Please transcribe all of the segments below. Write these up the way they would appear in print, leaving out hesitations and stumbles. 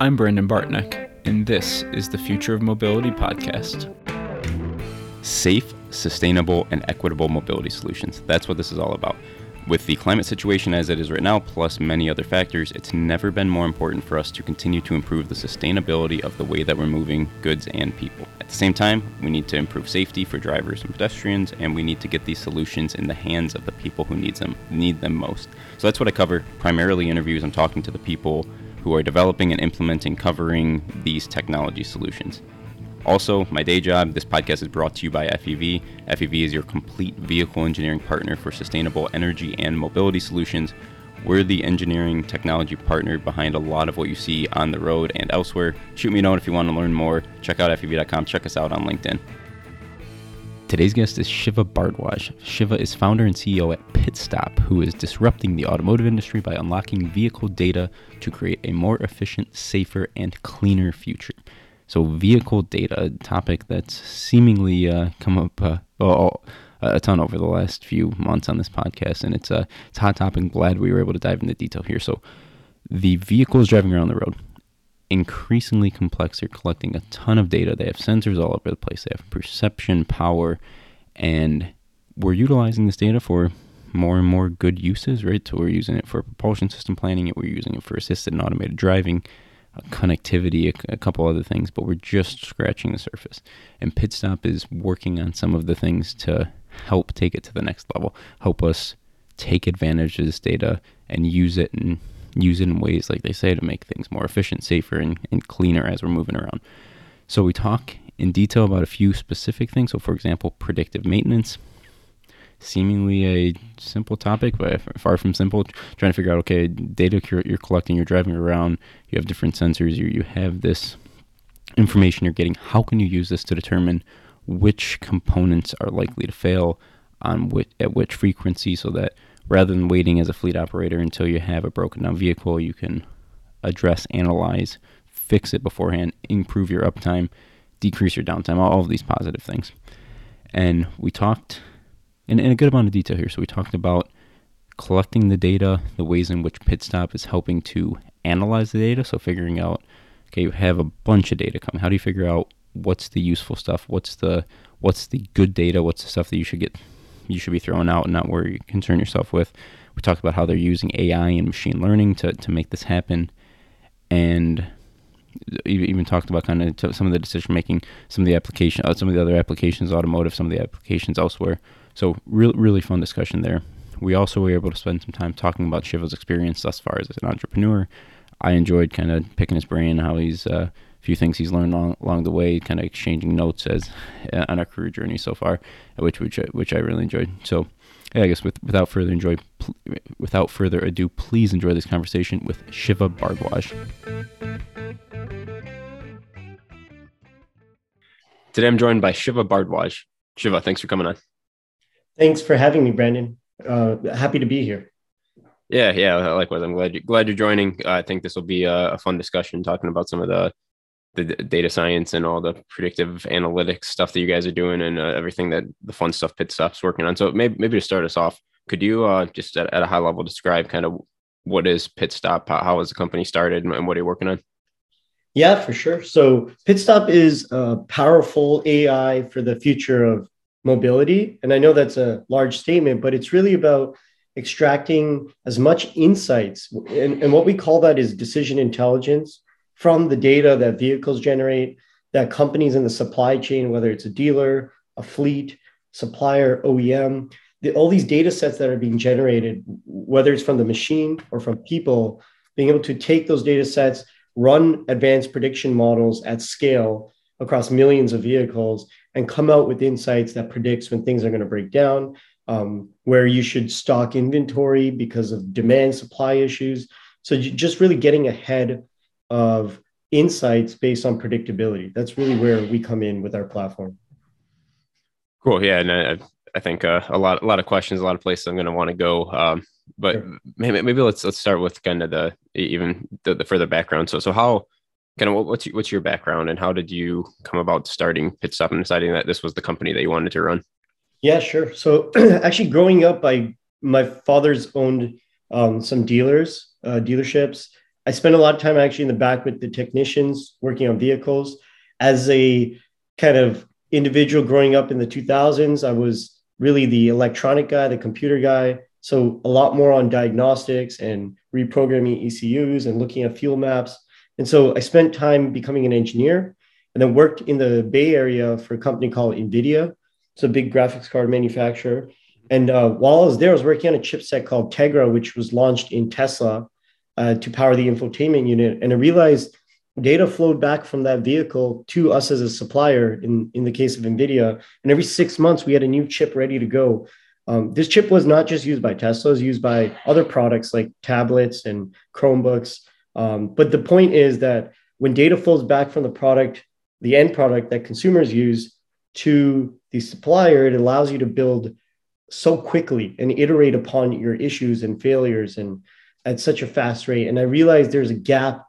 I'm Brandon Bartnick, and this is the Future of Mobility podcast. Safe, sustainable, and equitable mobility solutions. That's what this is all about. With the climate situation as it is right now, plus many other factors, it's never been more important for us to continue to improve the sustainability of the way that we're moving goods and people. At the same time, we need to improve safety for drivers and pedestrians, and we need to get these solutions in the hands of the people who need them most. So that's what I cover, primarily interviews. I'm talking to the people who are developing and implementing, covering these technology solutions. Also, my day job, this podcast is brought to you by FEV. FEV is your complete vehicle engineering partner for sustainable energy and mobility solutions. We're the engineering technology partner behind a lot of what you see on the road and elsewhere. Shoot me a note if you want to learn more. Check out FEV.com. Check us out on LinkedIn. Today's guest is Shiva Bhardwaj. Shiva is founder and CEO at Pitstop, who is disrupting the automotive industry by unlocking vehicle data to create a more efficient, safer, and cleaner future. So vehicle data, a topic that's seemingly come up a ton over the last few months on this podcast, and it's a hot topic. I'm glad we were able to dive into detail here. So the vehicles driving around the road, increasingly complex. They're collecting a ton of data. They have sensors all over the place. They have perception, power, and we're utilizing this data for more and more good uses, right? So we're using it for propulsion system planning. We're using it for assisted and automated driving, connectivity, a couple other things, but we're just scratching the surface. And Pitstop is working on some of the things to help take it to the next level, help us take advantage of this data and use it in ways, like they say, to make things more efficient, safer, and cleaner as we're moving around. So we talk in detail about a few specific things. So for example, predictive maintenance, seemingly a simple topic, but far from simple. Trying to figure out, okay, data you're collecting, you're driving around, you have different sensors, you have this information you're getting. How can you use this to determine which components are likely to fail on at which frequency, so that rather than waiting as a fleet operator until you have a broken down vehicle, you can address, analyze, fix it beforehand, improve your uptime, decrease your downtime, all of these positive things. And we talked in a good amount of detail here. So we talked about collecting the data, the ways in which Pitstop is helping to analyze the data. So figuring out, okay, you have a bunch of data coming. How do you figure out what's the useful stuff? What's the good data? What's the stuff that you should be throwing out and not where you concern yourself with? We talked about how they're using AI and machine learning to make this happen, and even talked about kind of some of the decision making, some of the application, some of the other applications, automotive, some of the applications elsewhere. So really fun discussion there. We also were able to spend some time talking about Shiva's experience thus far as an entrepreneur. I enjoyed kind of picking his brain, how he's a few things he's learned along the way, kind of exchanging notes as on our career journey so far, which I really enjoyed. So yeah, I guess without further ado, please enjoy this conversation with Shiva Bhardwaj. Today I'm joined by Shiva Bhardwaj. Shiva, thanks for coming on. Thanks for having me, Brandon. Happy to be here. Yeah, likewise. I'm glad you're joining. I think this will be a fun discussion, talking about some of the data science and all the predictive analytics stuff that you guys are doing, and everything that the fun stuff Pitstop's working on. So maybe to start us off, could you just at a high level describe kind of what is Pitstop, how was the company started, and what are you working on? Yeah, for sure. So Pitstop is a powerful AI for the future of mobility. And I know that's a large statement, but it's really about extracting as much insights, and what we call that is decision intelligence, from the data that vehicles generate, that companies in the supply chain, whether it's a dealer, a fleet, supplier, OEM, all these data sets that are being generated, whether it's from the machine or from people, being able to take those data sets, run advanced prediction models at scale across millions of vehicles, and come out with insights that predicts when things are going to break down, where you should stock inventory because of demand, supply issues. So just really getting ahead of insights based on predictability. That's really where we come in with our platform. Cool. Yeah. And I think a lot of questions, a lot of places I'm going to want to go. But sure. Maybe let's start with kind of the further background. So how kind of what's your background, and how did you come about starting Pitstop and deciding that this was the company that you wanted to run? Yeah, sure. So actually growing up, my father's owned some dealerships. I spent a lot of time actually in the back with the technicians working on vehicles. As a kind of individual growing up in the 2000s, I was really the electronic guy, the computer guy. So a lot more on diagnostics and reprogramming ECUs and looking at fuel maps. And so I spent time becoming an engineer and then worked in the Bay Area for a company called NVIDIA. It's a big graphics card manufacturer. And while I was there, I was working on a chipset called Tegra, which was launched in Tesla to power the infotainment unit. And I realized data flowed back from that vehicle to us as a supplier in the case of NVIDIA. And every 6 months, we had a new chip ready to go. This chip was not just used by Tesla, it was used by other products like tablets and Chromebooks. But the point is that when data flows back from the product, the end product that consumers use to the supplier, it allows you to build so quickly and iterate upon your issues and failures and at such a fast rate. And I realized there's a gap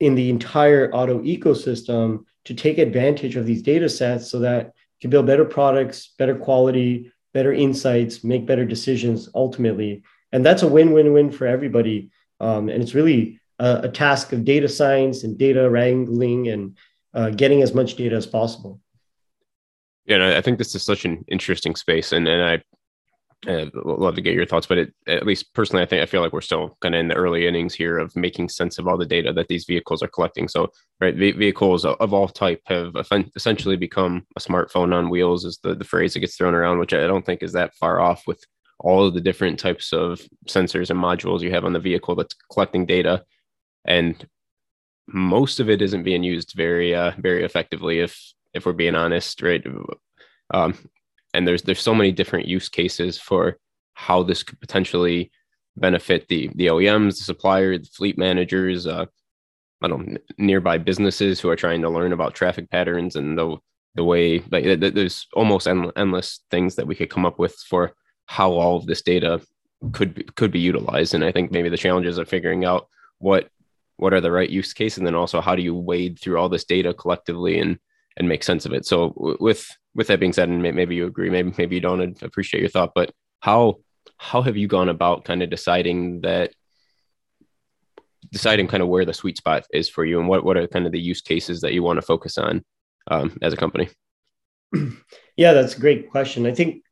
in the entire auto ecosystem to take advantage of these data sets so that you can build better products, better quality, better insights, make better decisions ultimately. And that's a win-win-win for everybody. And it's really a task of data science and data wrangling and getting as much data as possible. Yeah, no, I think this is such an interesting space, and I love to get your thoughts. But at least personally, I feel like we're still kind of in the early innings here of making sense of all the data that these vehicles are collecting. So, right, vehicles of all type have essentially become a smartphone on wheels, is the phrase that gets thrown around, which I don't think is that far off with all of the different types of sensors and modules you have on the vehicle that's collecting data, and most of it isn't being used very effectively, if we're being honest, right? And there's so many different use cases for how this could potentially benefit the OEMs, the supplier, the fleet managers, nearby businesses who are trying to learn about traffic patterns and the way, like, there's almost endless things that we could come up with for how all of this data could be utilized. And I think maybe the challenges are figuring out what are the right use cases, and then also how do you wade through all this data collectively and make sense of it. So with that being said, and maybe you agree, maybe you don't, appreciate your thought, but how have you gone about kind of deciding kind of where the sweet spot is for you, and what are kind of the use cases that you want to focus on as a company? Yeah, that's a great question. I think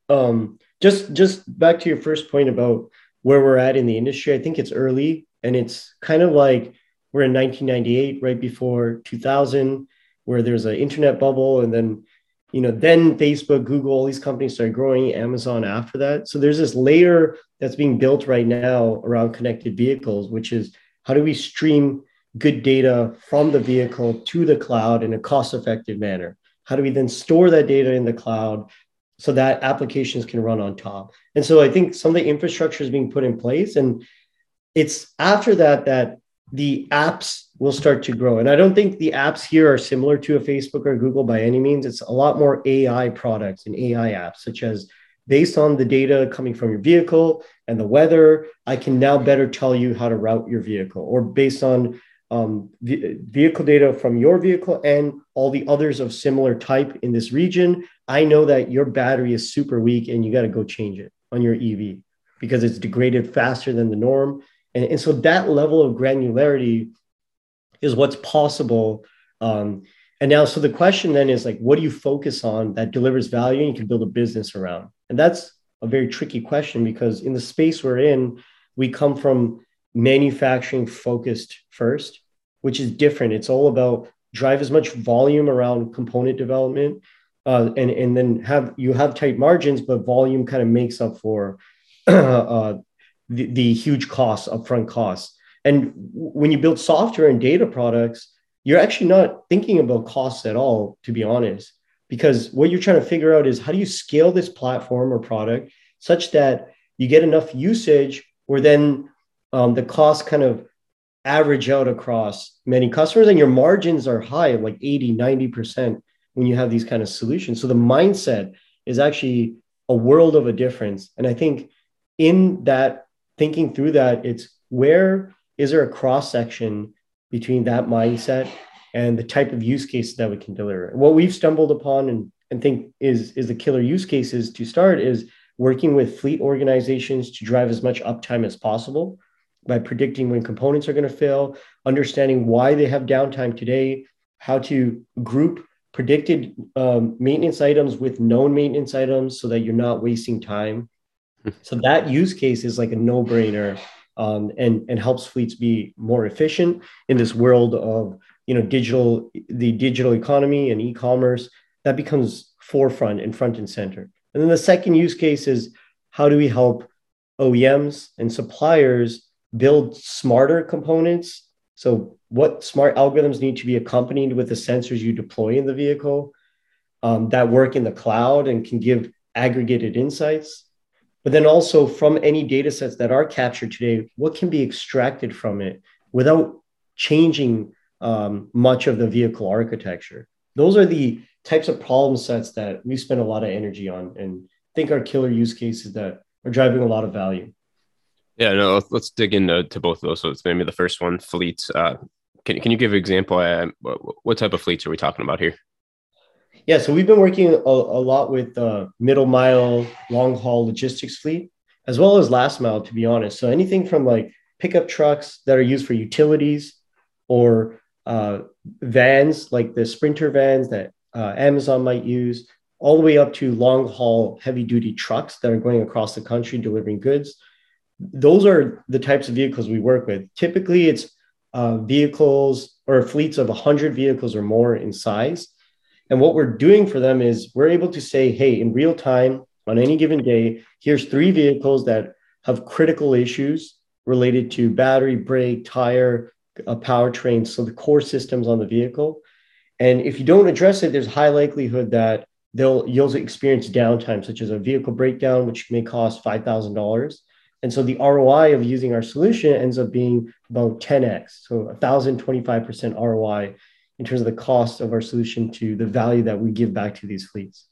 just back to your first point about where we're at in the industry, I think it's early, and it's kind of like we're in 1998, right before 2000, where there's an internet bubble, and then Facebook, Google, all these companies started growing, Amazon after that. So there's this layer that's being built right now around connected vehicles, which is how do we stream good data from the vehicle to the cloud in a cost-effective manner? How do we then store that data in the cloud so that applications can run on top? And so I think some of the infrastructure is being put in place, and it's after that the apps will start to grow. And I don't think the apps here are similar to a Facebook or Google by any means. It's a lot more AI products and AI apps, such as based on the data coming from your vehicle and the weather, I can now better tell you how to route your vehicle, or based on vehicle data from your vehicle and all the others of similar type in this region. I know that your battery is super weak and you got to go change it on your EV because it's degraded faster than the norm. And so that level of granularity is what's possible. And now, so the question then is, like, what do you focus on that delivers value and you can build a business around? And that's a very tricky question, because in the space we're in, we come from manufacturing focused first, which is different. It's all about drive as much volume around component development and then you have tight margins, but volume kind of makes up for the huge costs, upfront costs. And when you build software and data products, you're actually not thinking about costs at all, to be honest, because what you're trying to figure out is how do you scale this platform or product such that you get enough usage where then the costs kind of average out across many customers and your margins are high, like 80, 90% when you have these kind of solutions. So the mindset is actually a world of a difference. And I think in that, thinking through that, it's where is there a cross-section between that mindset and the type of use cases that we can deliver? What we've stumbled upon and think is the killer use cases to start is working with fleet organizations to drive as much uptime as possible. by predicting when components are going to fail, understanding why they have downtime today, how to group predicted maintenance items with known maintenance items so that you're not wasting time. So that use case is like a no-brainer, and helps fleets be more efficient in this world of, you know, the digital economy and e-commerce. That becomes forefront and front and center. And then the second use case is, how do we help OEMs and suppliers build smarter components? So what smart algorithms need to be accompanied with the sensors you deploy in the vehicle, that work in the cloud and can give aggregated insights. But then also, from any data sets that are captured today, what can be extracted from it without changing much of the vehicle architecture? Those are the types of problem sets that we spend a lot of energy on and think are killer use cases that are driving a lot of value. Yeah, no, let's dig into both of those. So it's maybe the first one, fleets. Can you give an example? What type of fleets are we talking about here? Yeah, so we've been working a lot with middle mile, long haul logistics fleet, as well as last mile, to be honest. So anything from like pickup trucks that are used for utilities, or vans, like the Sprinter vans that Amazon might use, all the way up to long haul heavy duty trucks that are going across the country delivering goods. Those are the types of vehicles we work with. Typically, it's vehicles or fleets of 100 vehicles or more in size. And what we're doing for them is we're able to say, hey, in real time, on any given day, here's 3 vehicles that have critical issues related to battery, brake, tire, powertrain, so the core systems on the vehicle. And if you don't address it, there's high likelihood that you'll experience downtime, such as a vehicle breakdown, which may cost $5,000. And so the ROI of using our solution ends up being about 10x, so 1,025% ROI in terms of the cost of our solution to the value that we give back to these fleets.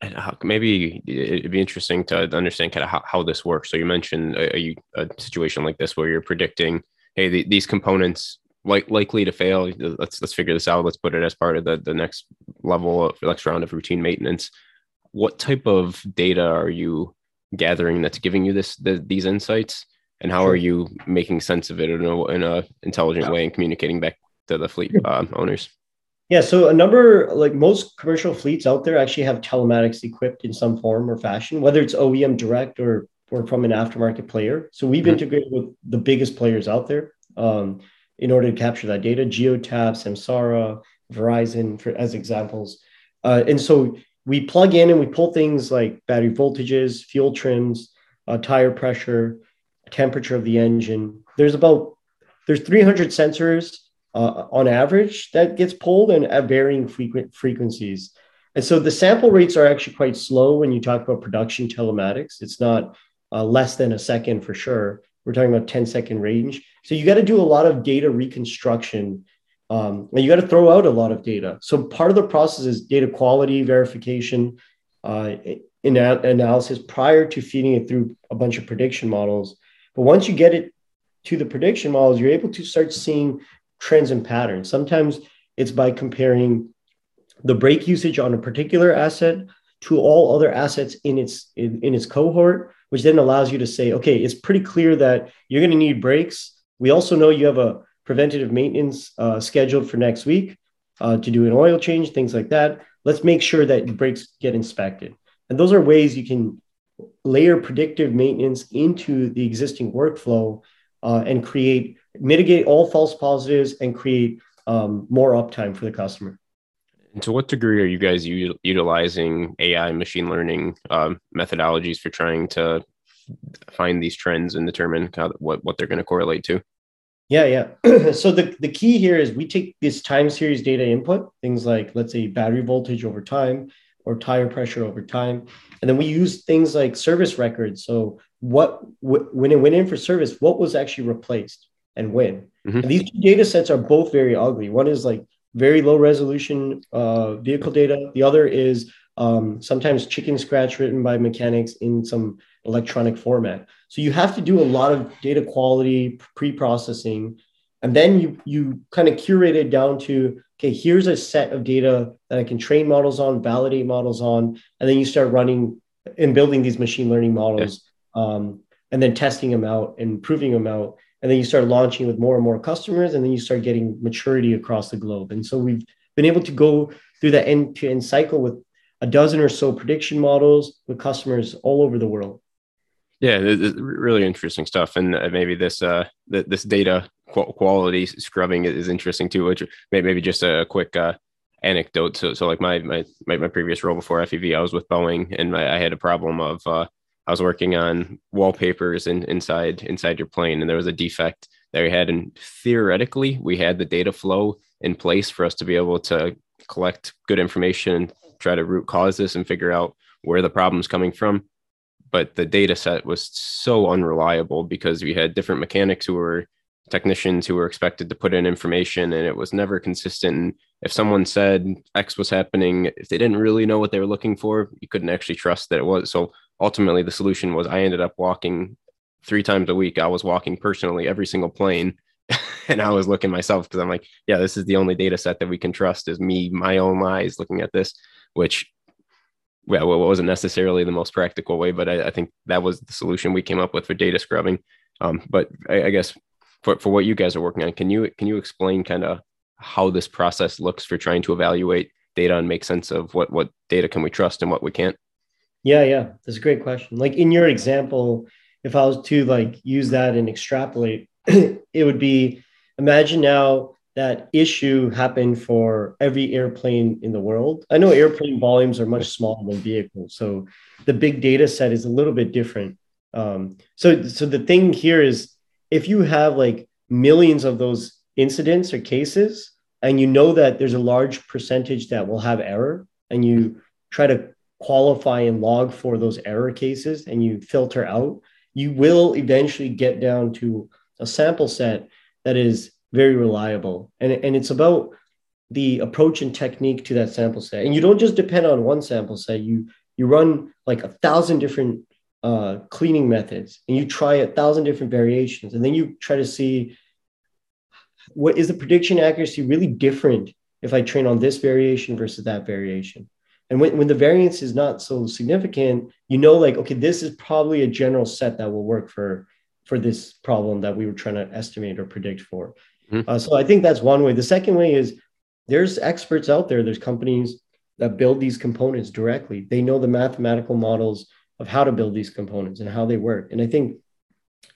And maybe it'd be interesting to understand kind of how this works. So you mentioned a situation like this where you're predicting, hey, these components likely to fail. Let's figure this out. Let's put it as part of the next level of next round of routine maintenance. What type of data are you gathering that's giving you these insights, and how are you making sense of it in a intelligent way and communicating back to the fleet owners? Yeah, so most commercial fleets out there actually have telematics equipped in some form or fashion, whether it's OEM direct or from an aftermarket player. So we've integrated with the biggest players out there in order to capture that data: Geotab, Samsara, Verizon, as examples. And so we plug in and we pull things like battery voltages, fuel trims, tire pressure, temperature of the engine. There's 300 sensors on average that gets pulled, and at varying frequencies. And so the sample rates are actually quite slow when you talk about production telematics. It's not less than a second for sure. We're talking about 10-second range. So you got to do a lot of data reconstruction. And you got to throw out a lot of data. So part of the process is data quality verification, analysis prior to feeding it through a bunch of prediction models. But once you get it to the prediction models, you're able to start seeing trends and patterns. Sometimes it's by comparing the brake usage on a particular asset to all other assets in its cohort, which then allows you to say, okay, it's pretty clear that you're going to need brakes. We also know you have a preventative maintenance scheduled for next week to do an oil change, things like that. Let's make sure that brakes get inspected. And those are ways you can layer predictive maintenance into the existing workflow and mitigate all false positives and create more uptime for the customer. And to what degree are you guys utilizing AI machine learning methodologies for trying to find these trends and determine what they're going to correlate to? Yeah. So the key here is we take this time series data input, things like, let's say, battery voltage over time or tire pressure over time. And then we use things like service records. So when it went in for service, what was actually replaced and when? And these two data sets are both very ugly. One is like very low resolution vehicle data. The other is sometimes chicken scratch written by mechanics in some electronic format. So you have to do a lot of data quality pre-processing, and then you kind of curate it down to, okay, here's a set of data that I can train models on, validate models on, and then you start running and building these machine learning models, and then testing them out and proving them out And then you start launching with more and more customers, and then you start getting maturity across the globe. And so we've been able to go through that end-to-end cycle with a dozen or so prediction models with customers all over the world. Yeah, really interesting stuff. And maybe this this data quality scrubbing is interesting too, which maybe just a quick anecdote. So like my previous role before FEV, I was with Boeing, and I had a problem of I was working on wallpapers inside your plane, and there was a defect that we had. And theoretically, we had the data flow in place for us to be able to collect good information, try to root cause this and figure out where the problem's coming from. But the data set was so unreliable because we had different mechanics who were technicians who were expected to put in information, and it was never consistent. And if someone said X was happening, if they didn't really know what they were looking for, you couldn't actually trust that it was. So ultimately the solution was I ended up walking 3 times a week. I was walking personally every single plane and I was looking myself because I'm like, yeah, this is the only data set that we can trust is me, my own eyes looking at this, which well, wasn't necessarily the most practical way, but I think that was the solution we came up with for data scrubbing. But I guess for what you guys are working on, can you explain kind of how this process looks for trying to evaluate data and make sense of what data can we trust and what we can't? Yeah. That's a great question. Like in your example, if I was to like use that and extrapolate, it would be, imagine now that issue happened for every airplane in the world. I know airplane volumes are much smaller than vehicles, so the big data set is a little bit different. So the thing here is, if you have like millions of those incidents or cases, and you know that there's a large percentage that will have error, and you try to qualify and log for those error cases and you filter out, you will eventually get down to a sample set that is very reliable. And it's about the approach and technique to that sample set. And you don't just depend on one sample set. You run like 1,000 different cleaning methods, and you try 1,000 different variations. And then you try to see, what is the prediction accuracy really different if I train on this variation versus that variation? And when the variance is not so significant, you know, like, okay, this is probably a general set that will work for this problem that we were trying to estimate or predict for. Mm-hmm. So I think that's one way. The second way is there's experts out there. There's companies that build these components directly. They know the mathematical models of how to build these components and how they work. And I think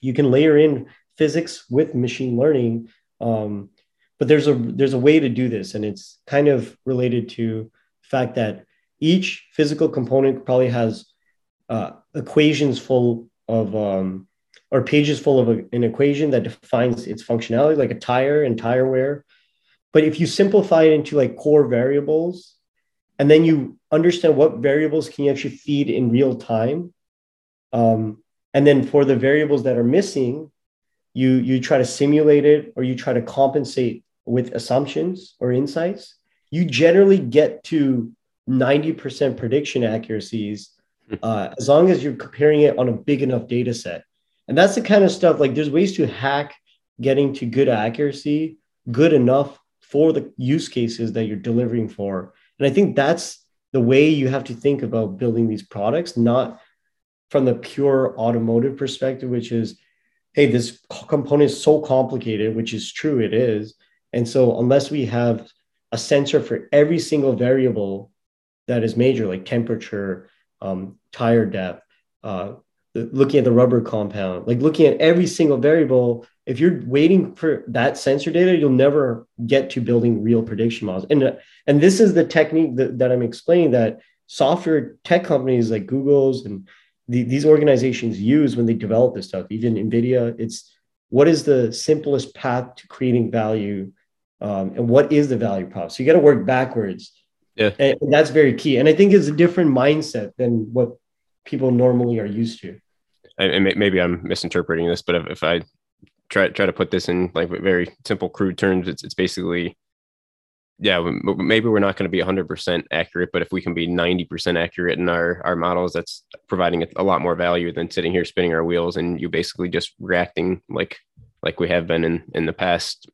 you can layer in physics with machine learning, but there's a way to do this. And it's kind of related to the fact that each physical component probably has equations full of, or pages full of an equation that defines its functionality, like a tire and tire wear. But if you simplify it into like core variables, and then you understand what variables can you actually feed in real time. And then for the variables that are missing, you try to simulate it, or you try to compensate with assumptions or insights, you generally get to 90% prediction accuracies, as long as you're comparing it on a big enough data set. And that's the kind of stuff, like there's ways to hack getting to good accuracy, good enough for the use cases that you're delivering for. And I think that's the way you have to think about building these products, not from the pure automotive perspective, which is, hey, this component is so complicated, which is true, it is. And so unless we have a sensor for every single variable that is major, like temperature, tire depth, looking at the rubber compound, like looking at every single variable, if you're waiting for that sensor data, you'll never get to building real prediction models. And this is the technique that I'm explaining that software tech companies like Google's and these organizations use when they develop this stuff, even NVIDIA. It's what is the simplest path to creating value, and what is the value prop? So you got to work backwards. Yeah. And that's very key. And I think it's a different mindset than what people normally are used to. And maybe I'm misinterpreting this, but if I try to put this in like very simple, crude terms, it's basically, yeah, maybe we're not going to be 100% accurate, but if we can be 90% accurate in our models, that's providing a lot more value than sitting here spinning our wheels and you basically just reacting like we have been in the past.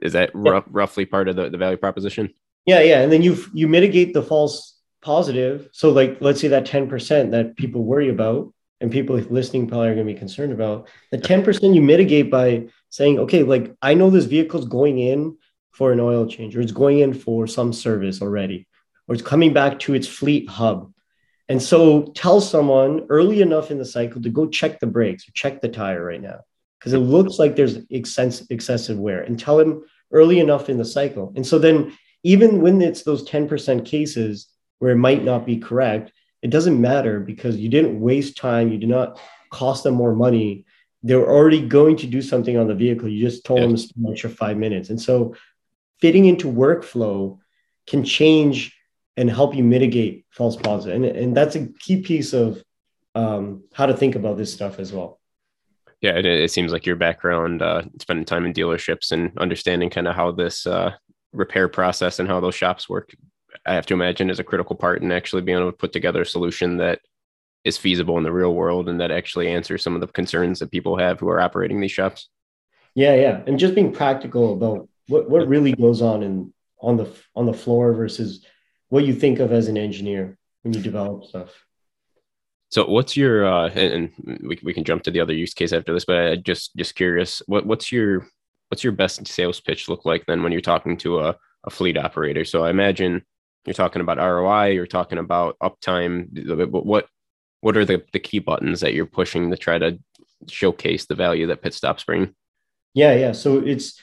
Is that roughly part of the value proposition? Yeah. And then you mitigate the false positive. So like, let's say that 10% that people worry about, and people listening probably are going to be concerned about, the 10% you mitigate by saying, okay, like I know this vehicle's going in for an oil change, or it's going in for some service already, or it's coming back to its fleet hub. And so tell someone early enough in the cycle to go check the brakes, or check the tire right now, because it looks like there's excessive wear, and tell them early enough in the cycle. And so then even when it's those 10% cases where it might not be correct, it doesn't matter because you didn't waste time. You did not cost them more money. They were already going to do something on the vehicle. You just told them to spend an extra 5 minutes. And so fitting into workflow can change and help you mitigate false positives. And that's a key piece of how to think about this stuff as well. Yeah, it seems like your background, spending time in dealerships and understanding kind of how this repair process and how those shops work, I have to imagine is a critical part in actually being able to put together a solution that is feasible in the real world and that actually answers some of the concerns that people have who are operating these shops. Yeah. And just being practical about what really goes on on the floor versus what you think of as an engineer when you develop stuff. So what's your, and we can jump to the other use case after this, but I just curious, what's your best sales pitch look like then when you're talking to a fleet operator? So I imagine you're talking about ROI, you're talking about uptime, but what are the key buttons that you're pushing to try to showcase the value that Pitstop's bring? Yeah. So it's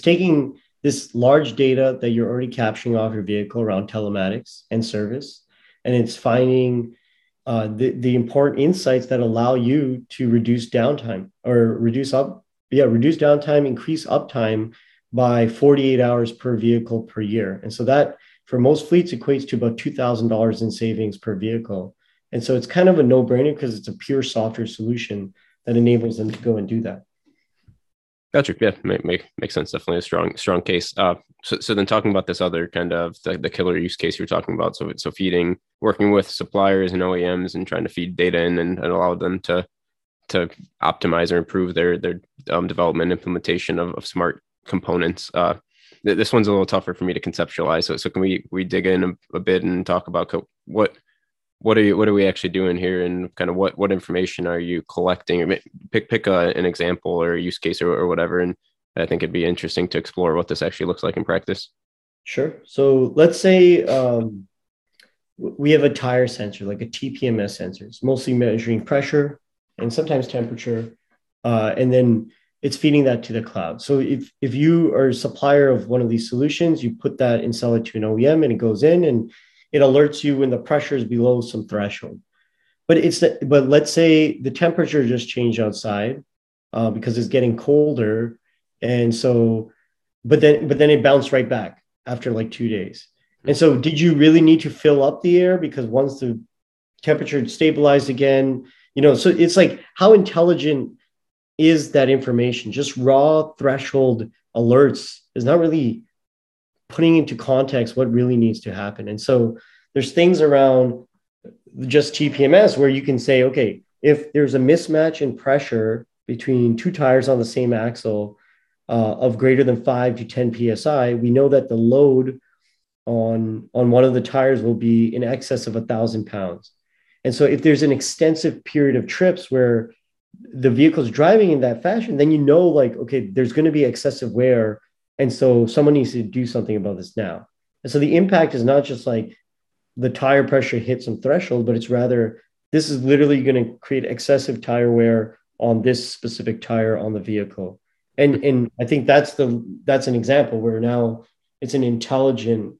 taking this large data that you're already capturing off your vehicle around telematics and service, and it's finding the important insights that allow you to reduce downtime or reduce downtime, increase uptime by 48 hours per vehicle per year. And so that for most fleets equates to about $2,000 in savings per vehicle. And so it's kind of a no-brainer because it's a pure software solution that enables them to go and do that. Gotcha. Yeah, makes sense. Definitely a strong case. So then talking about this other kind of the killer use case you're talking about. So feeding, working with suppliers and OEMs and trying to feed data in and allow them to optimize or improve their development implementation of smart components. This one's a little tougher for me to conceptualize. So can we dig in a bit and talk about what are we actually doing here, and kind of what information are you collecting? I mean, pick an example or a use case or whatever. And I think it'd be interesting to explore what this actually looks like in practice. Sure. So let's say we have a tire sensor, like a TPMS sensor. It's mostly measuring pressure and sometimes temperature. And then it's feeding that to the cloud. So if you are a supplier of one of these solutions, you put that and sell it to an OEM, and it goes in and it alerts you when the pressure is below some threshold. But let's say the temperature just changed outside because it's getting colder, and so but then it bounced right back after like 2 days. And so did you really need to fill up the air? Because once the temperature stabilized again, so it's like, how intelligent is that information? Just raw threshold alerts is not really putting into context what really needs to happen. And so there's things around just TPMS where you can say, okay, if there's a mismatch in pressure between two tires on the same axle of greater than 5 to 10 PSI, we know that the load on one of the tires will be in excess of 1,000 pounds. And so if there's an extensive period of trips where the vehicle's driving in that fashion, then okay, there's going to be excessive wear. And so someone needs to do something about this now. And so the impact is not just like the tire pressure hits some threshold, but it's rather, this is literally going to create excessive tire wear on this specific tire on the vehicle. And I think that's an example where now it's an intelligent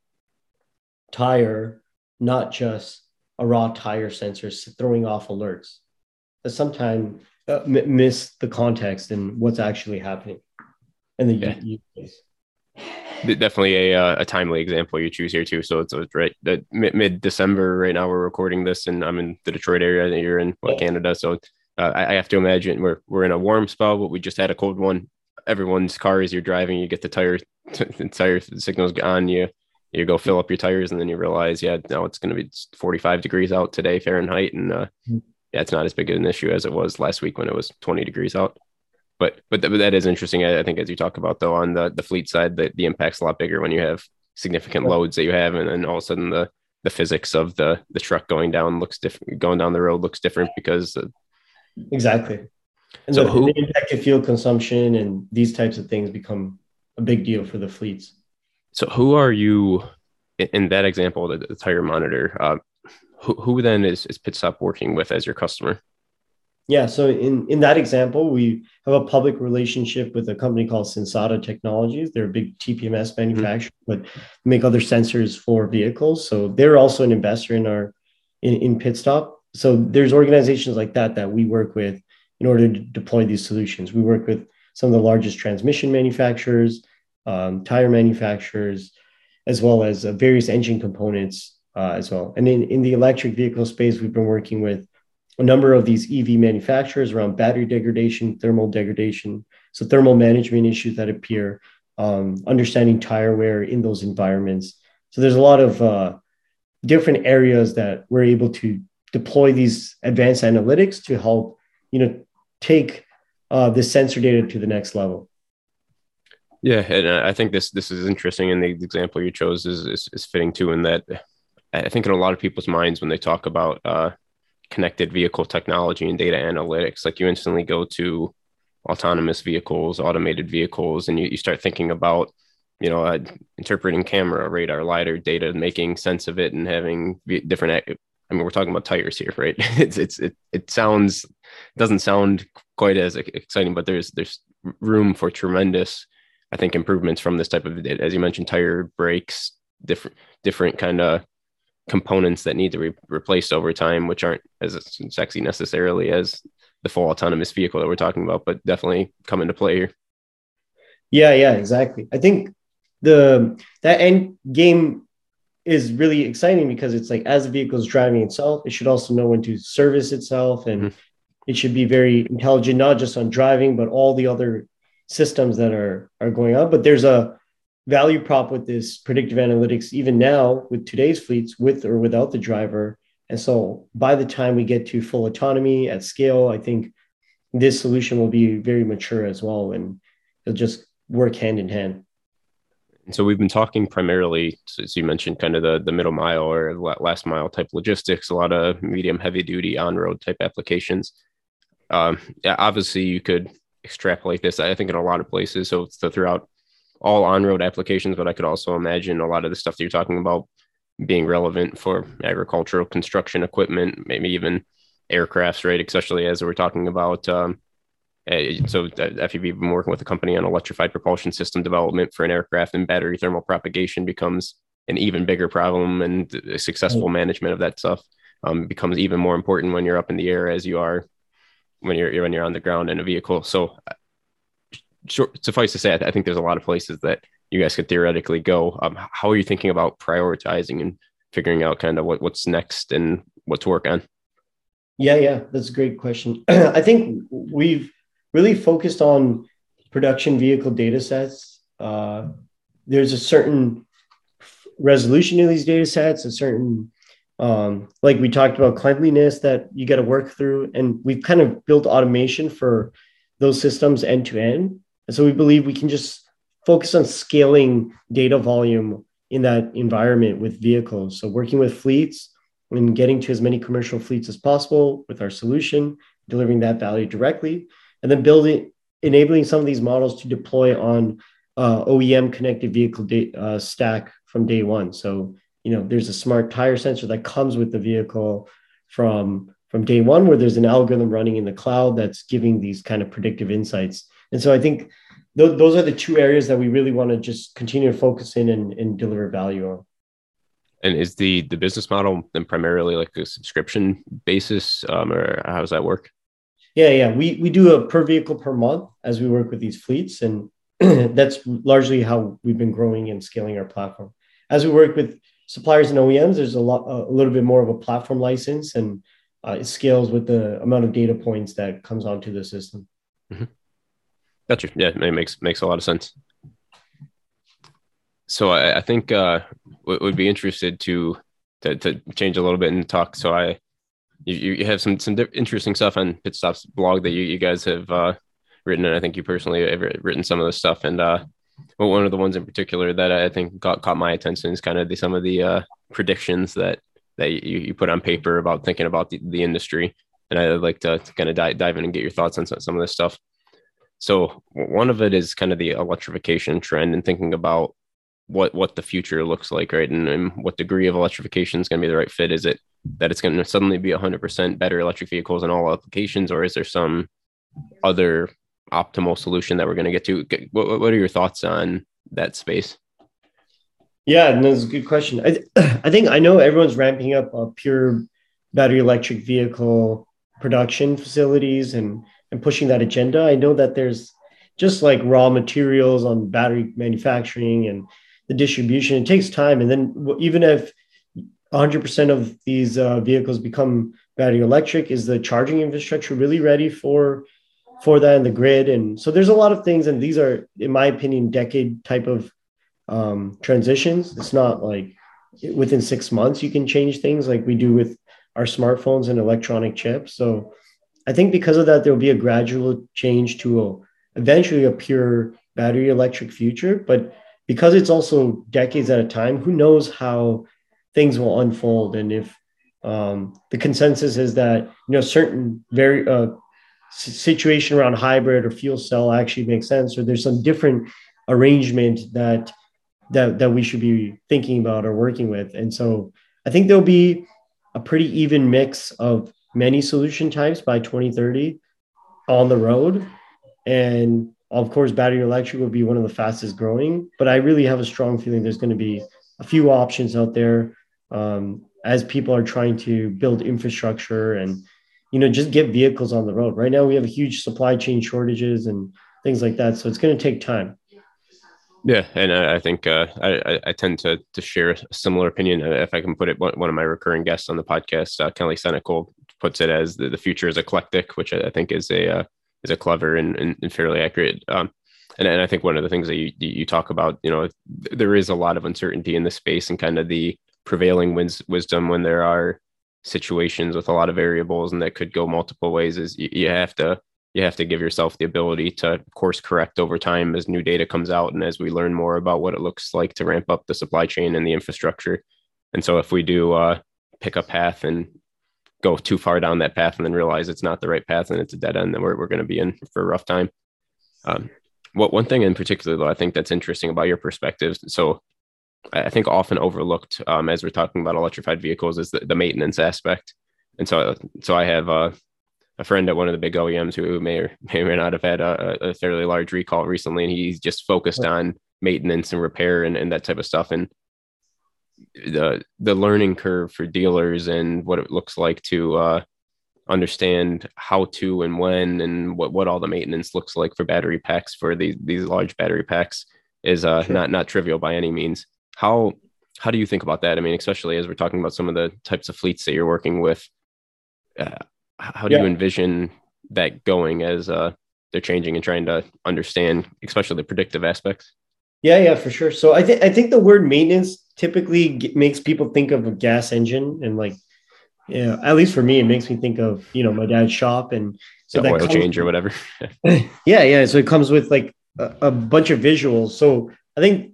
tire, not just a raw tire sensor throwing off alerts that sometimes miss the context and what's actually happening. And the use case. Definitely a timely example you choose here too. So it's right that mid-December right now we're recording this, and I'm in the Detroit area that you're in, Canada. So I have to imagine we're in a warm spell, but we just had a cold one. Everyone's car as you're driving, you get the tire signals on you. You go fill up your tires, and then you realize, now it's going to be 45 degrees out today Fahrenheit, and it's not as big of an issue as it was last week when it was 20 degrees out. But that is interesting. I think as you talk about though, on the fleet side, the impact's a lot bigger when you have significant loads that you have, and then all of a sudden the physics of the truck going down the road looks different because Exactly. And so the impact of fuel consumption and these types of things become a big deal for the fleets. So who are you, in that example, the tire monitor, who then is Pitstop working with as your customer? Yeah, so in that example, we have a public relationship with a company called Sensata Technologies. They're a big TPMS manufacturer, but make other sensors for vehicles. So they're also an investor in our in Pitstop. So there's organizations like that that we work with in order to deploy these solutions. We work with some of the largest transmission manufacturers, tire manufacturers, as well as various engine components as well. And in the electric vehicle space, we've been working with a number of these EV manufacturers around battery degradation, thermal degradation, so thermal management issues that appear, understanding tire wear in those environments. So there's a lot of different areas that we're able to deploy these advanced analytics to help, take the sensor data to the next level. Yeah, and I think this is interesting, and the example you chose is fitting too, in that I think in a lot of people's minds when they talk about connected vehicle technology and data analytics, like you instantly go to autonomous vehicles, automated vehicles, and you start thinking about, interpreting camera, radar, lidar data, making sense of it and having different, we're talking about tires here, right? It doesn't sound quite as exciting, but there's room for tremendous, I think, improvements from this type of data. As you mentioned, tire, brakes, different kind of components that need to be replaced over time, which aren't as sexy necessarily as the full autonomous vehicle that we're talking about, but definitely come into play here. Yeah, exactly. I think that end game is really exciting because it's like, as the vehicle is driving itself, it should also know when to service itself, and it should be very intelligent, not just on driving, but all the other systems that are going on. But there's a value prop with this predictive analytics, even now with today's fleets, with or without the driver. And so by the time we get to full autonomy at scale, I think this solution will be very mature as well, and it'll just work hand in hand. And so we've been talking primarily, as you mentioned, kind of the middle mile or last mile type logistics, a lot of medium, heavy duty on-road type applications. Obviously, you could extrapolate this, I think, in a lot of places. So throughout all on-road applications, but I could also imagine a lot of the stuff that you're talking about being relevant for agricultural construction equipment, maybe even aircrafts, right? Especially as we're talking about, so FEV been working with a company on electrified propulsion system development for an aircraft, and battery thermal propagation becomes an even bigger problem, and successful management of that stuff becomes even more important when you're up in the air as you are when you're on the ground in a vehicle. So suffice to say, I think there's a lot of places that you guys could theoretically go. How are you thinking about prioritizing and figuring out kind of what's next and what to work on? Yeah, that's a great question. I think we've really focused on production vehicle data sets. There's a certain resolution in these data sets, a certain, like we talked about, cleanliness that you got to work through. And we've kind of built automation for those systems end to end. And so we believe we can just focus on scaling data volume in that environment with vehicles. So working with fleets and getting to as many commercial fleets as possible with our solution, delivering that value directly. And then enabling some of these models to deploy on OEM connected vehicle stack from day one. So, there's a smart tire sensor that comes with the vehicle from day one, where there's an algorithm running in the cloud that's giving these kind of predictive insights. And so I think those are the two areas that we really want to just continue to focus in and deliver value on. And is the business model then primarily like a subscription basis, or how does that work? Yeah. We do a per vehicle per month as we work with these fleets. And that's largely how we've been growing and scaling our platform. As we work with suppliers and OEMs, there's a little bit more of a platform license, and it scales with the amount of data points that comes onto the system. Mm-hmm. Gotcha. Yeah, it makes a lot of sense. So I think would be interested to change a little bit and talk. So You have some interesting stuff on Pitstop's blog that you guys have written, and I think you personally have written some of this stuff. And one of the ones in particular that I think caught my attention is kind of some of the predictions that you put on paper about thinking about the industry. And I'd like to kind of dive in and get your thoughts on some of this stuff. So one of it is kind of the electrification trend and thinking about what the future looks like, right? And what degree of electrification is going to be the right fit. Is it that it's going to suddenly be 100% better electric vehicles in all applications, or is there some other optimal solution that we're going to get to? What are your thoughts on that space? Yeah, no, that's a good question. I think I know everyone's ramping up pure battery electric vehicle production facilities and pushing that agenda. I know that there's just like raw materials on battery manufacturing and the distribution. It takes time. And then even if 100% of these vehicles become battery electric, is the charging infrastructure really ready for that and the grid? And so there's a lot of things. And these are, in my opinion, decade type of transitions. It's not like within 6 months you can change things like we do with our smartphones and electronic chips. So I think because of that, there'll be a gradual change to eventually a pure battery electric future. But because it's also decades at a time, who knows how things will unfold. And if the consensus is that, you know, certain very situation around hybrid or fuel cell actually makes sense, or there's some different arrangement that we should be thinking about or working with. And so I think there'll be a pretty even mix of many solution types by 2030 on the road. And of course, battery electric will be one of the fastest growing, but I really have a strong feeling there's going to be a few options out there as people are trying to build infrastructure and, you know, just get vehicles on the road. Right now we have a huge supply chain shortages and things like that. So it's going to take time. Yeah. And I think I tend to share a similar opinion. If I can put it, one of my recurring guests on the podcast, Kelly Senecal, puts it as the future is eclectic, which I think is a clever and fairly accurate. And I think one of the things that you talk about, you know, there is a lot of uncertainty in the space and kind of the prevailing wisdom when there are situations with a lot of variables and that could go multiple ways is you have to give yourself the ability to course correct over time as new data comes out and as we learn more about what it looks like to ramp up the supply chain and the infrastructure. And so if we do pick a path and go too far down that path and then realize it's not the right path and it's a dead end, then we're going to be in for a rough time. One thing in particular, though, I think that's interesting about your perspective. So I think often overlooked as we're talking about electrified vehicles is the maintenance aspect. And so I have a friend at one of the big OEMs who may or may not have had a fairly large recall recently, and he's just focused on maintenance and repair and that type of stuff. And the learning curve for dealers and what it looks like to understand how to and when and what all the maintenance looks like for battery packs, for these large battery packs, is not trivial by any means. How do you think about that? I mean, especially as we're talking about some of the types of fleets that you're working with, how do you envision that going as they're changing and trying to understand, especially the predictive aspects? Yeah, for sure. So I think the word maintenance typically makes people think of a gas engine, and like, yeah, at least for me, it makes me think of, you know, my dad's shop and so the oil change or whatever. Yeah. So it comes with like a bunch of visuals. So I think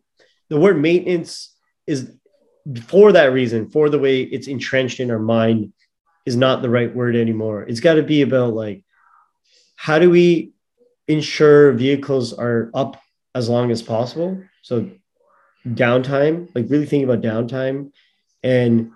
the word maintenance is, for that reason, for the way it's entrenched in our mind, is not the right word anymore. It's got to be about like, how do we ensure vehicles are up as long as possible? So downtime, like really thinking about downtime. And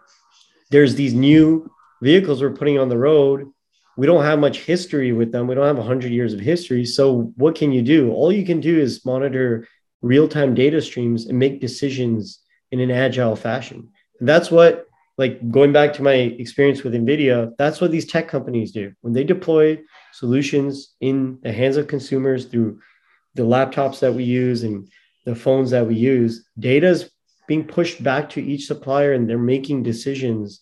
there's these new vehicles we're putting on the road. We don't have much history with them. We don't have 100 years of history. So what can you do? All you can do is monitor real-time data streams and make decisions in an agile fashion. And that's what, like going back to my experience with NVIDIA, that's what these tech companies do. When they deploy solutions in the hands of consumers through the laptops that we use and the phones that we use, data is being pushed back to each supplier, and they're making decisions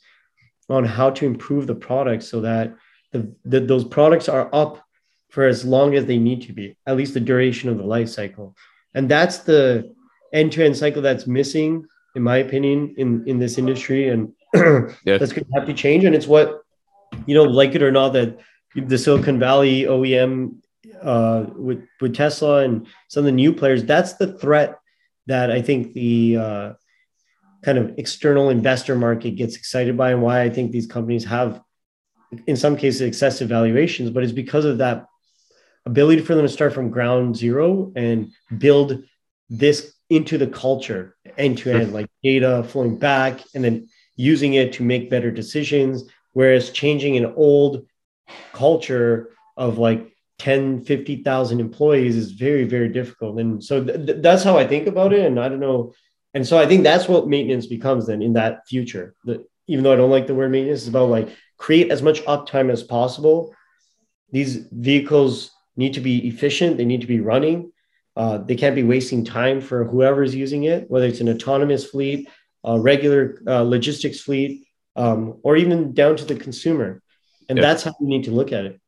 on how to improve the product so that those products are up for as long as they need to be, at least the duration of the life cycle. And that's the end-to-end cycle that's missing, in my opinion, in this industry. And that's going to have to change. And it's what, you know, like it or not, that the Silicon Valley OEM with Tesla and some of the new players, that's the threat that I think the kind of external investor market gets excited by, and why I think these companies have in some cases, excessive valuations, but it's because of that ability for them to start from ground zero and build this into the culture end to end, like data flowing back and then using it to make better decisions. Whereas changing an old culture of like 10, 50,000 employees is very, very difficult. And so that's how I think about it. And I don't know. And so I think that's what maintenance becomes then in that future. The, even though I don't like the word maintenance, it's about like create as much uptime as possible. These vehicles need to be efficient. They need to be running. They can't be wasting time for whoever's using it, whether it's an autonomous fleet, a regular logistics fleet, or even down to the consumer. And that's how we need to look at it.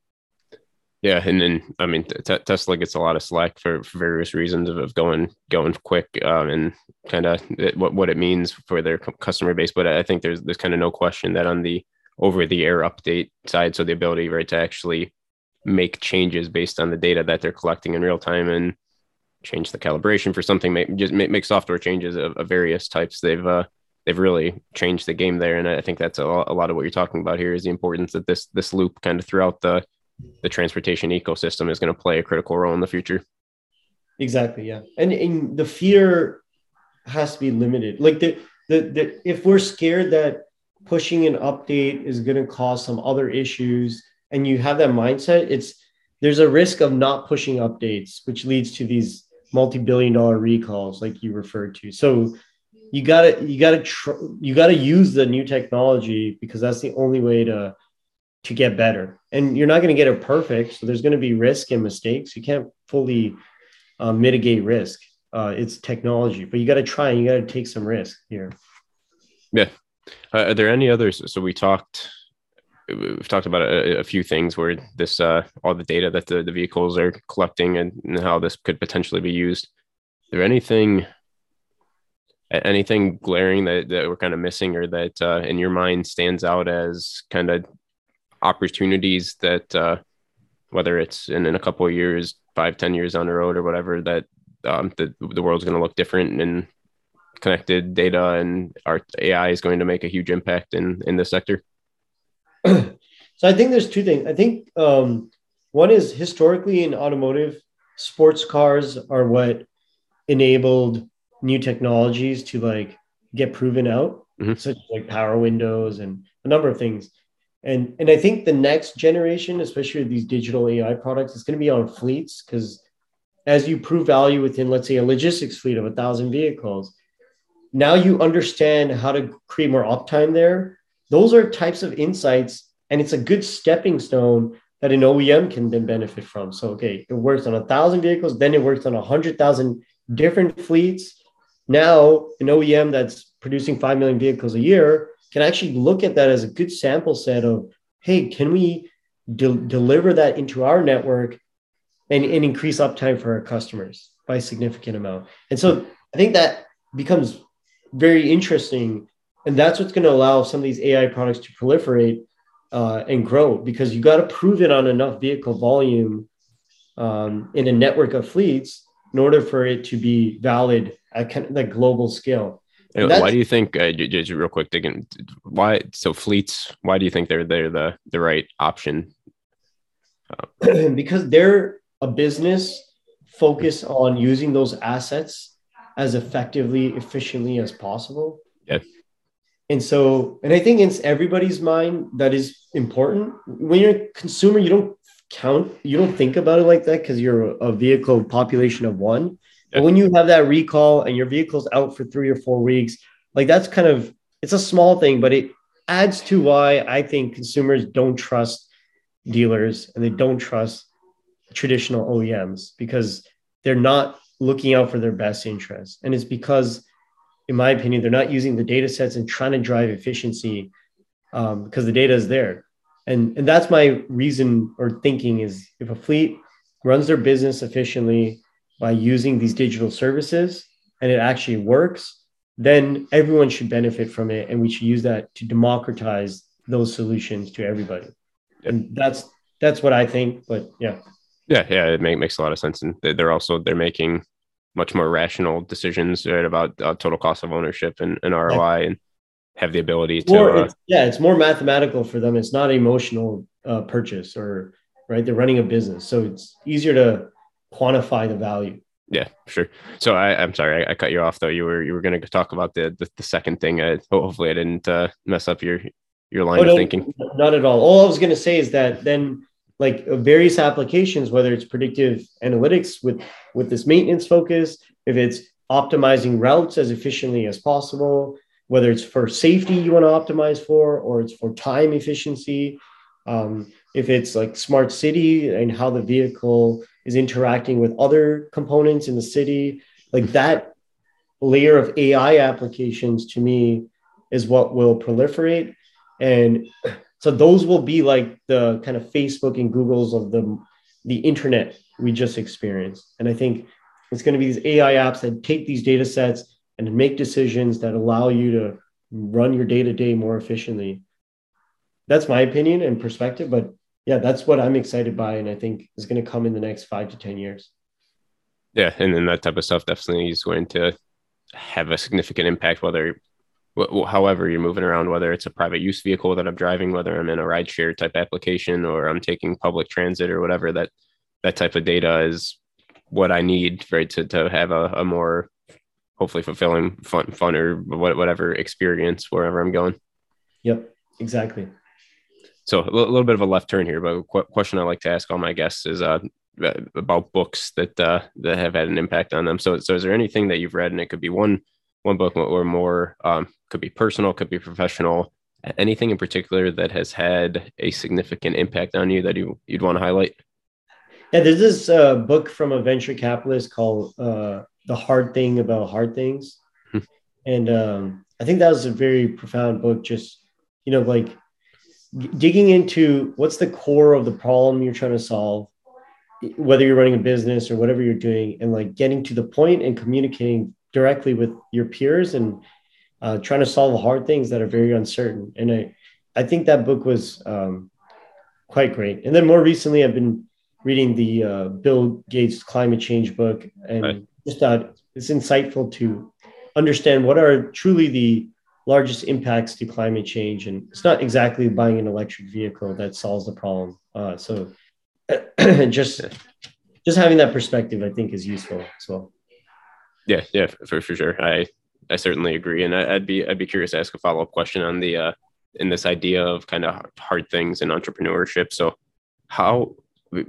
Yeah. And then, I mean, Tesla gets a lot of slack for various reasons of going quick and kind of what it means for their customer base. But I think there's kind of no question that on the over-the-air update side, so the ability, right, to actually make changes based on the data that they're collecting in real time and change the calibration for something, make software changes of various types. They've really changed the game there. And I think that's a lot of what you're talking about here is the importance of this loop kind of throughout the transportation ecosystem is going to play a critical role in the future. Exactly. Yeah. And the fear has to be limited. Like the if we're scared that pushing an update is going to cause some other issues and you have that mindset, there's a risk of not pushing updates, which leads to these multi-billion-dollar recalls like you referred to. So you gotta use the new technology because that's the only way to get better. And you're not going to get it perfect. So there's going to be risk and mistakes. You can't fully mitigate risk. It's technology, but you got to try and you got to take some risk here. Yeah. Are there any others? So we've talked about a few things where this, all the data that the vehicles are collecting and how this could potentially be used. Is there anything glaring that we're kind of missing or that in your mind stands out as kind of opportunities that whether it's in a couple of years, 5-10 years down the road or whatever, that the world's going to look different and connected data and our AI is going to make a huge impact in this sector? So I think there's two things. I think one is historically in automotive, sports cars are what enabled new technologies to like get proven out, such as like power windows and a number of things. And I think the next generation, especially with these digital AI products, is going to be on fleets because as you prove value within, let's say, a logistics fleet of 1,000 vehicles, now you understand how to create more uptime there. Those are types of insights, and it's a good stepping stone that an OEM can then benefit from. So, okay, it works on 1,000 vehicles, then it works on 100,000 different fleets. Now, an OEM that's producing 5 million vehicles a year can actually look at that as a good sample set of, hey, can we deliver that into our network and increase uptime for our customers by a significant amount? And so I think that becomes very interesting. And that's what's going to allow some of these AI products to proliferate and grow because you got to prove it on enough vehicle volume in a network of fleets in order for it to be valid at kind of that global scale. Why do you think, just real quick, digging, fleets, why do you think they're the right option? Because they're a business focused on using those assets as effectively, efficiently as possible. Yeah. And so, and I think it's everybody's mind that is important. When you're a consumer, you don't think about it like that because you're a vehicle population of one. But when you have that recall and your vehicle's out for 3 or 4 weeks, like that's kind of, it's a small thing, but it adds to why I think consumers don't trust dealers and they don't trust traditional OEMs because they're not looking out for their best interests. And it's because, in my opinion, they're not using the data sets and trying to drive efficiency because the data is there. And that's my reason or thinking is if a fleet runs their business efficiently by using these digital services and it actually works, then everyone should benefit from it. And we should use that to democratize those solutions to everybody. And that's what I think, but yeah. Yeah. It makes a lot of sense. And they're making much more rational decisions, right, about total cost of ownership and ROI. And have the ability to. It's more mathematical for them. It's not emotional purchase or right. They're running a business, so it's easier to quantify the value. Yeah, sure. So I'm sorry, I cut you off though. You were going to talk about the second thing. Hopefully I didn't mess up your line of thinking. Not at all. All I was going to say is that then like various applications, whether it's predictive analytics with this maintenance focus, if it's optimizing routes as efficiently as possible, whether it's for safety you want to optimize for, or it's for time efficiency. If it's like smart city and how the vehicle is interacting with other components in the city, like that layer of AI applications to me is what will proliferate. And so those will be like the kind of Facebook and Googles of the internet we just experienced. And I think it's going to be these AI apps that take these data sets and make decisions that allow you to run your day-to-day more efficiently. That's my opinion and perspective, but yeah, that's what I'm excited by. And I think is going to come in the next 5 to 10 years. Yeah. And then that type of stuff definitely is going to have a significant impact, whether, however you're moving around, whether it's a private use vehicle that I'm driving, whether I'm in a rideshare type application, or I'm taking public transit or whatever, that type of data is what I need, right, to have a more hopefully fulfilling fun or whatever experience wherever I'm going. Yep, exactly. So a little bit of a left turn here, but a question I like to ask all my guests is about books that have had an impact on them. So is there anything that you've read, and it could be one book or more, could be personal, could be professional, anything in particular that has had a significant impact on you that you'd want to highlight? Yeah, there's this book from a venture capitalist called The Hard Thing About Hard Things. And I think that was a very profound book, just, you know, like digging into what's the core of the problem you're trying to solve, whether you're running a business or whatever you're doing, and like getting to the point and communicating directly with your peers and trying to solve hard things that are very uncertain. And I think that book was quite great. And then more recently, I've been reading the Bill Gates climate change book, and just thought it's insightful to understand what are truly the largest impacts to climate change. And it's not exactly buying an electric vehicle that solves the problem. So just having that perspective, I think, is useful as well. Yeah, for sure. I certainly agree. And I'd be curious to ask a follow-up question on the, in this idea of kind of hard things and entrepreneurship. So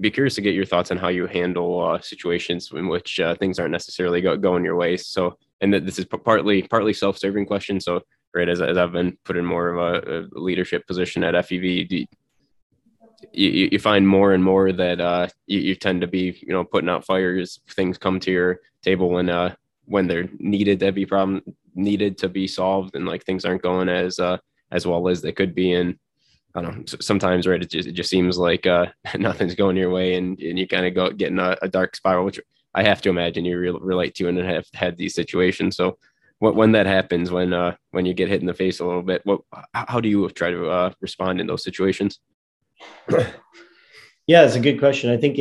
be curious to get your thoughts on how you handle situations in which things aren't necessarily going your way. So, and this is partly self-serving question. So, right, as I've been put in more of a leadership position at FEV, you find more and more that you tend to be, you know, putting out fires. Things come to your table when they're needed to be needed to be solved, and like things aren't going as well as they could be. And I don't know, sometimes, right, it just seems like nothing's going your way, and you kind of go getting a dark spiral, which I have to imagine you relate to and have had these situations. So when that happens, when you get hit in the face a little bit, how do you try to respond in those situations? Yeah, it's a good question. I think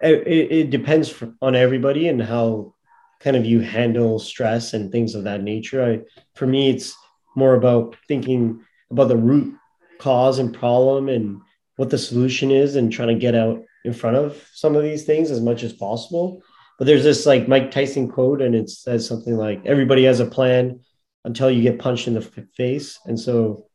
it depends on everybody and how kind of you handle stress and things of that nature. For me, it's more about thinking about the root cause and problem and what the solution is, and trying to get out in front of some of these things as much as possible. But there's this like Mike Tyson quote, and it says something like, everybody has a plan until you get punched in the face. And so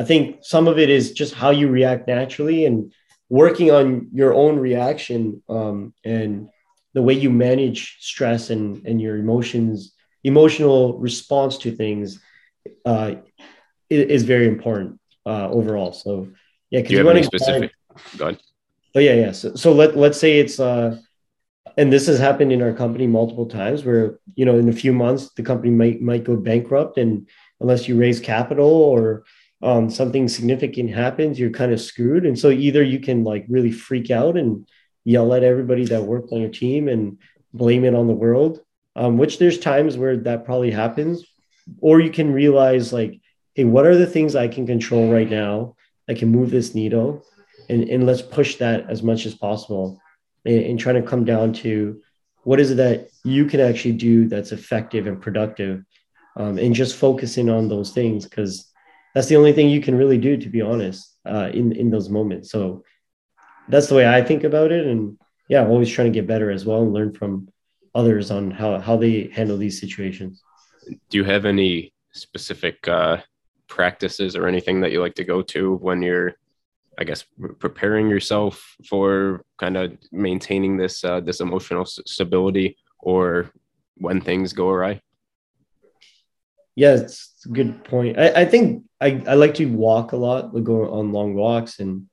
I think some of it is just how you react naturally and working on your own reaction and the way you manage stress and your emotional response to things is very important overall. So yeah. Do you have any specific? Go ahead. Oh yeah. So let's say it's, and this has happened in our company multiple times where, you know, in a few months, the company might go bankrupt, and unless you raise capital or something significant happens, you're kind of screwed. And so either you can like really freak out and yell at everybody that worked on your team and blame it on the world, which there's times where that probably happens, or you can realize like, hey, what are the things I can control right now? I can move this needle, and let's push that as much as possible, and trying to come down to what is it that you can actually do that's effective and productive, and just focus in on those things. Because that's the only thing you can really do, to be honest, in those moments. So that's the way I think about it. And yeah, I'm always trying to get better as well and learn from others on how they handle these situations. Do you have any specific practices or anything that you like to go to when you're, I guess, preparing yourself for kind of maintaining this this emotional stability, or when things go awry? Yeah, it's a good point. I think I like to walk a lot, like go on long walks and,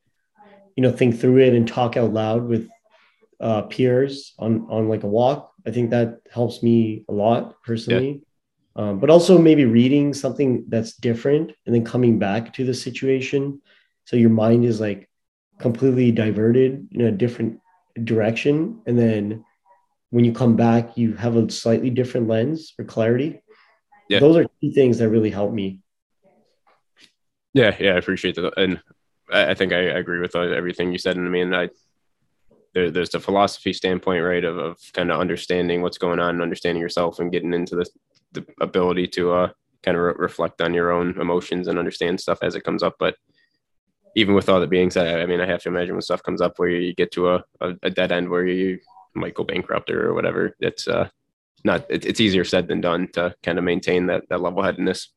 you know, think through it and talk out loud with peers on like a walk. I think that helps me a lot personally. Yeah. But also maybe reading something that's different and then coming back to the situation. So your mind is like completely diverted in a different direction. And then when you come back, you have a slightly different lens or clarity. Yeah. Those are two things that really help me. Yeah. Yeah. I appreciate that. And I think I agree with everything you said. And I mean, there's the philosophy standpoint, right, of kind of understanding what's going on and understanding yourself and getting into the ability to kind of reflect on your own emotions and understand stuff as it comes up. But even with all that being said, I mean, I have to imagine when stuff comes up where you get to a dead end where you might go bankrupt or whatever, it's it's easier said than done to kind of maintain that level-headedness.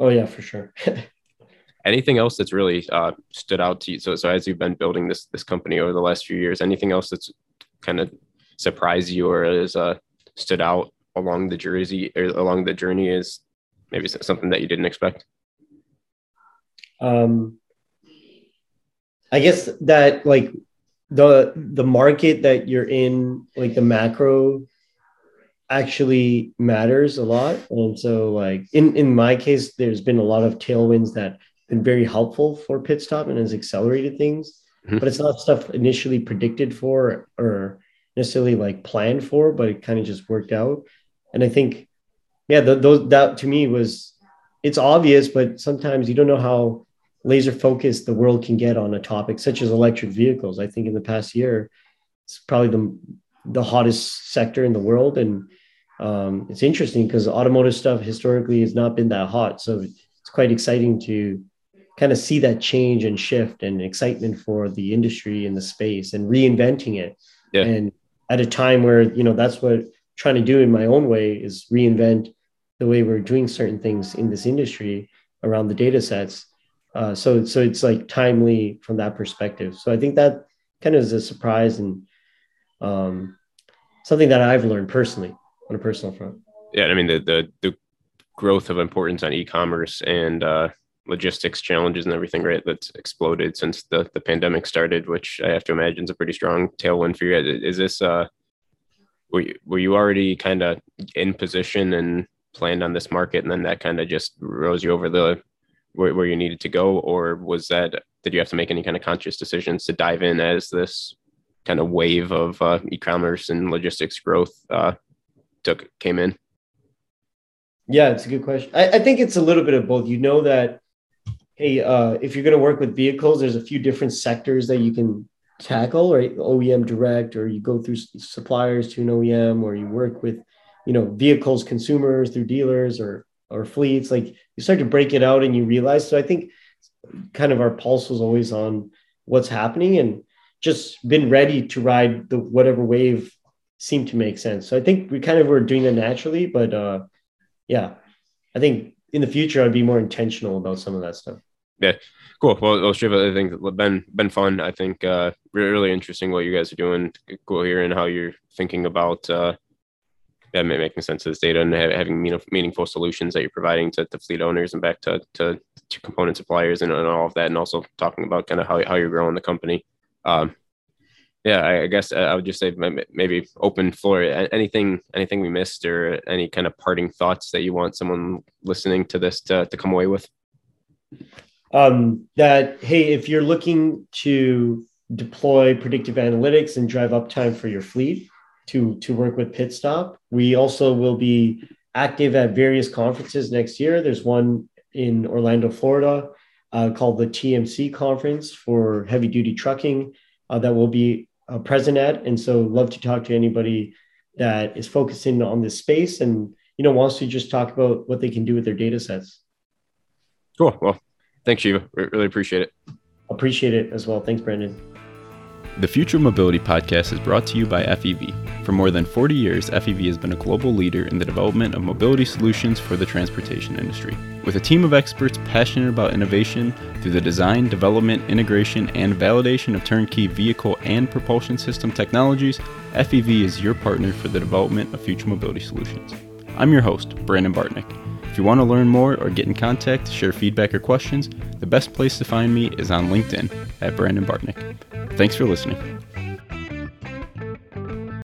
Oh yeah, for sure. Anything else that's really stood out to you? So as you've been building this company over the last few years, anything else that's kind of surprised you or has stood out along the journey, is maybe something that you didn't expect? I guess that like the market that you're in, like the macro actually matters a lot. And so like in my case, there's been a lot of tailwinds that have been very helpful for Pitstop and has accelerated things, mm-hmm. but it's not stuff initially predicted for or necessarily like planned for, but it kind of just worked out. And I think, yeah, that to me was, it's obvious, but sometimes you don't know how laser focused the world can get on a topic such as electric vehicles. I think in the past year, it's probably the hottest sector in the world. And it's interesting because automotive stuff historically has not been that hot. So it's quite exciting to kind of see that change and shift and excitement for the industry and the space and reinventing it. Yeah. And at a time where, you know, that's what I'm trying to do in my own way is reinvent the way we're doing certain things in this industry around the data sets. So it's like timely from that perspective. So I think that kind of is a surprise and something that I've learned personally on a personal front. Yeah. I mean, the growth of importance on e-commerce and logistics challenges and everything, right, that's exploded since the pandemic started, which I have to imagine is a pretty strong tailwind for you. Is this, were you already kind of in position and planned on this market and then that kind of just rose you over where you needed to go? Or was that, did you have to make any kind of conscious decisions to dive in as this kind of wave of e-commerce and logistics growth came in? Yeah, it's a good question. I think it's a little bit of both. You know that, hey, if you're going to work with vehicles, there's a few different sectors that you can tackle, right? OEM direct, or you go through suppliers to an OEM, or you work with, you know, vehicles, consumers through dealers or fleets. Like you start to break it out and you realize. So I think kind of our pulse was always on what's happening and just been ready to ride the whatever wave seemed to make sense. So I think we kind of were doing that naturally, but yeah, I think in the future, I'd be more intentional about some of that stuff. Yeah, cool. Well Shiva, I think it's been fun. I think really interesting what you guys are doing. Cool hearing how you're thinking about making sense of this data and having meaningful solutions that you're providing to fleet owners and back to component suppliers and all of that, and also talking about kind of how you're growing the company. I guess I would just say maybe open floor, anything we missed or any kind of parting thoughts that you want someone listening to this to come away with? That, hey, if you're looking to deploy predictive analytics and drive uptime for your fleet to work with Pitstop, we also will be active at various conferences next year. There's one in Orlando, Florida, called the TMC Conference for heavy duty trucking that we'll be present at. And so love to talk to anybody that is focusing on this space and, you know, wants to just talk about what they can do with their data sets. Cool. Well, thanks, Shiva. We really appreciate it. Appreciate it as well. Thanks, Brandon. The Future Mobility Podcast is brought to you by FEV. For more than 40 years, FEV has been a global leader in the development of mobility solutions for the transportation industry. With a team of experts passionate about innovation through the design, development, integration, and validation of turnkey vehicle and propulsion system technologies, FEV is your partner for the development of future mobility solutions. I'm your host, Brandon Bartnick. If you want to learn more or get in contact, share feedback or questions, the best place to find me is on LinkedIn at Brandon Bartnick. Thanks for listening.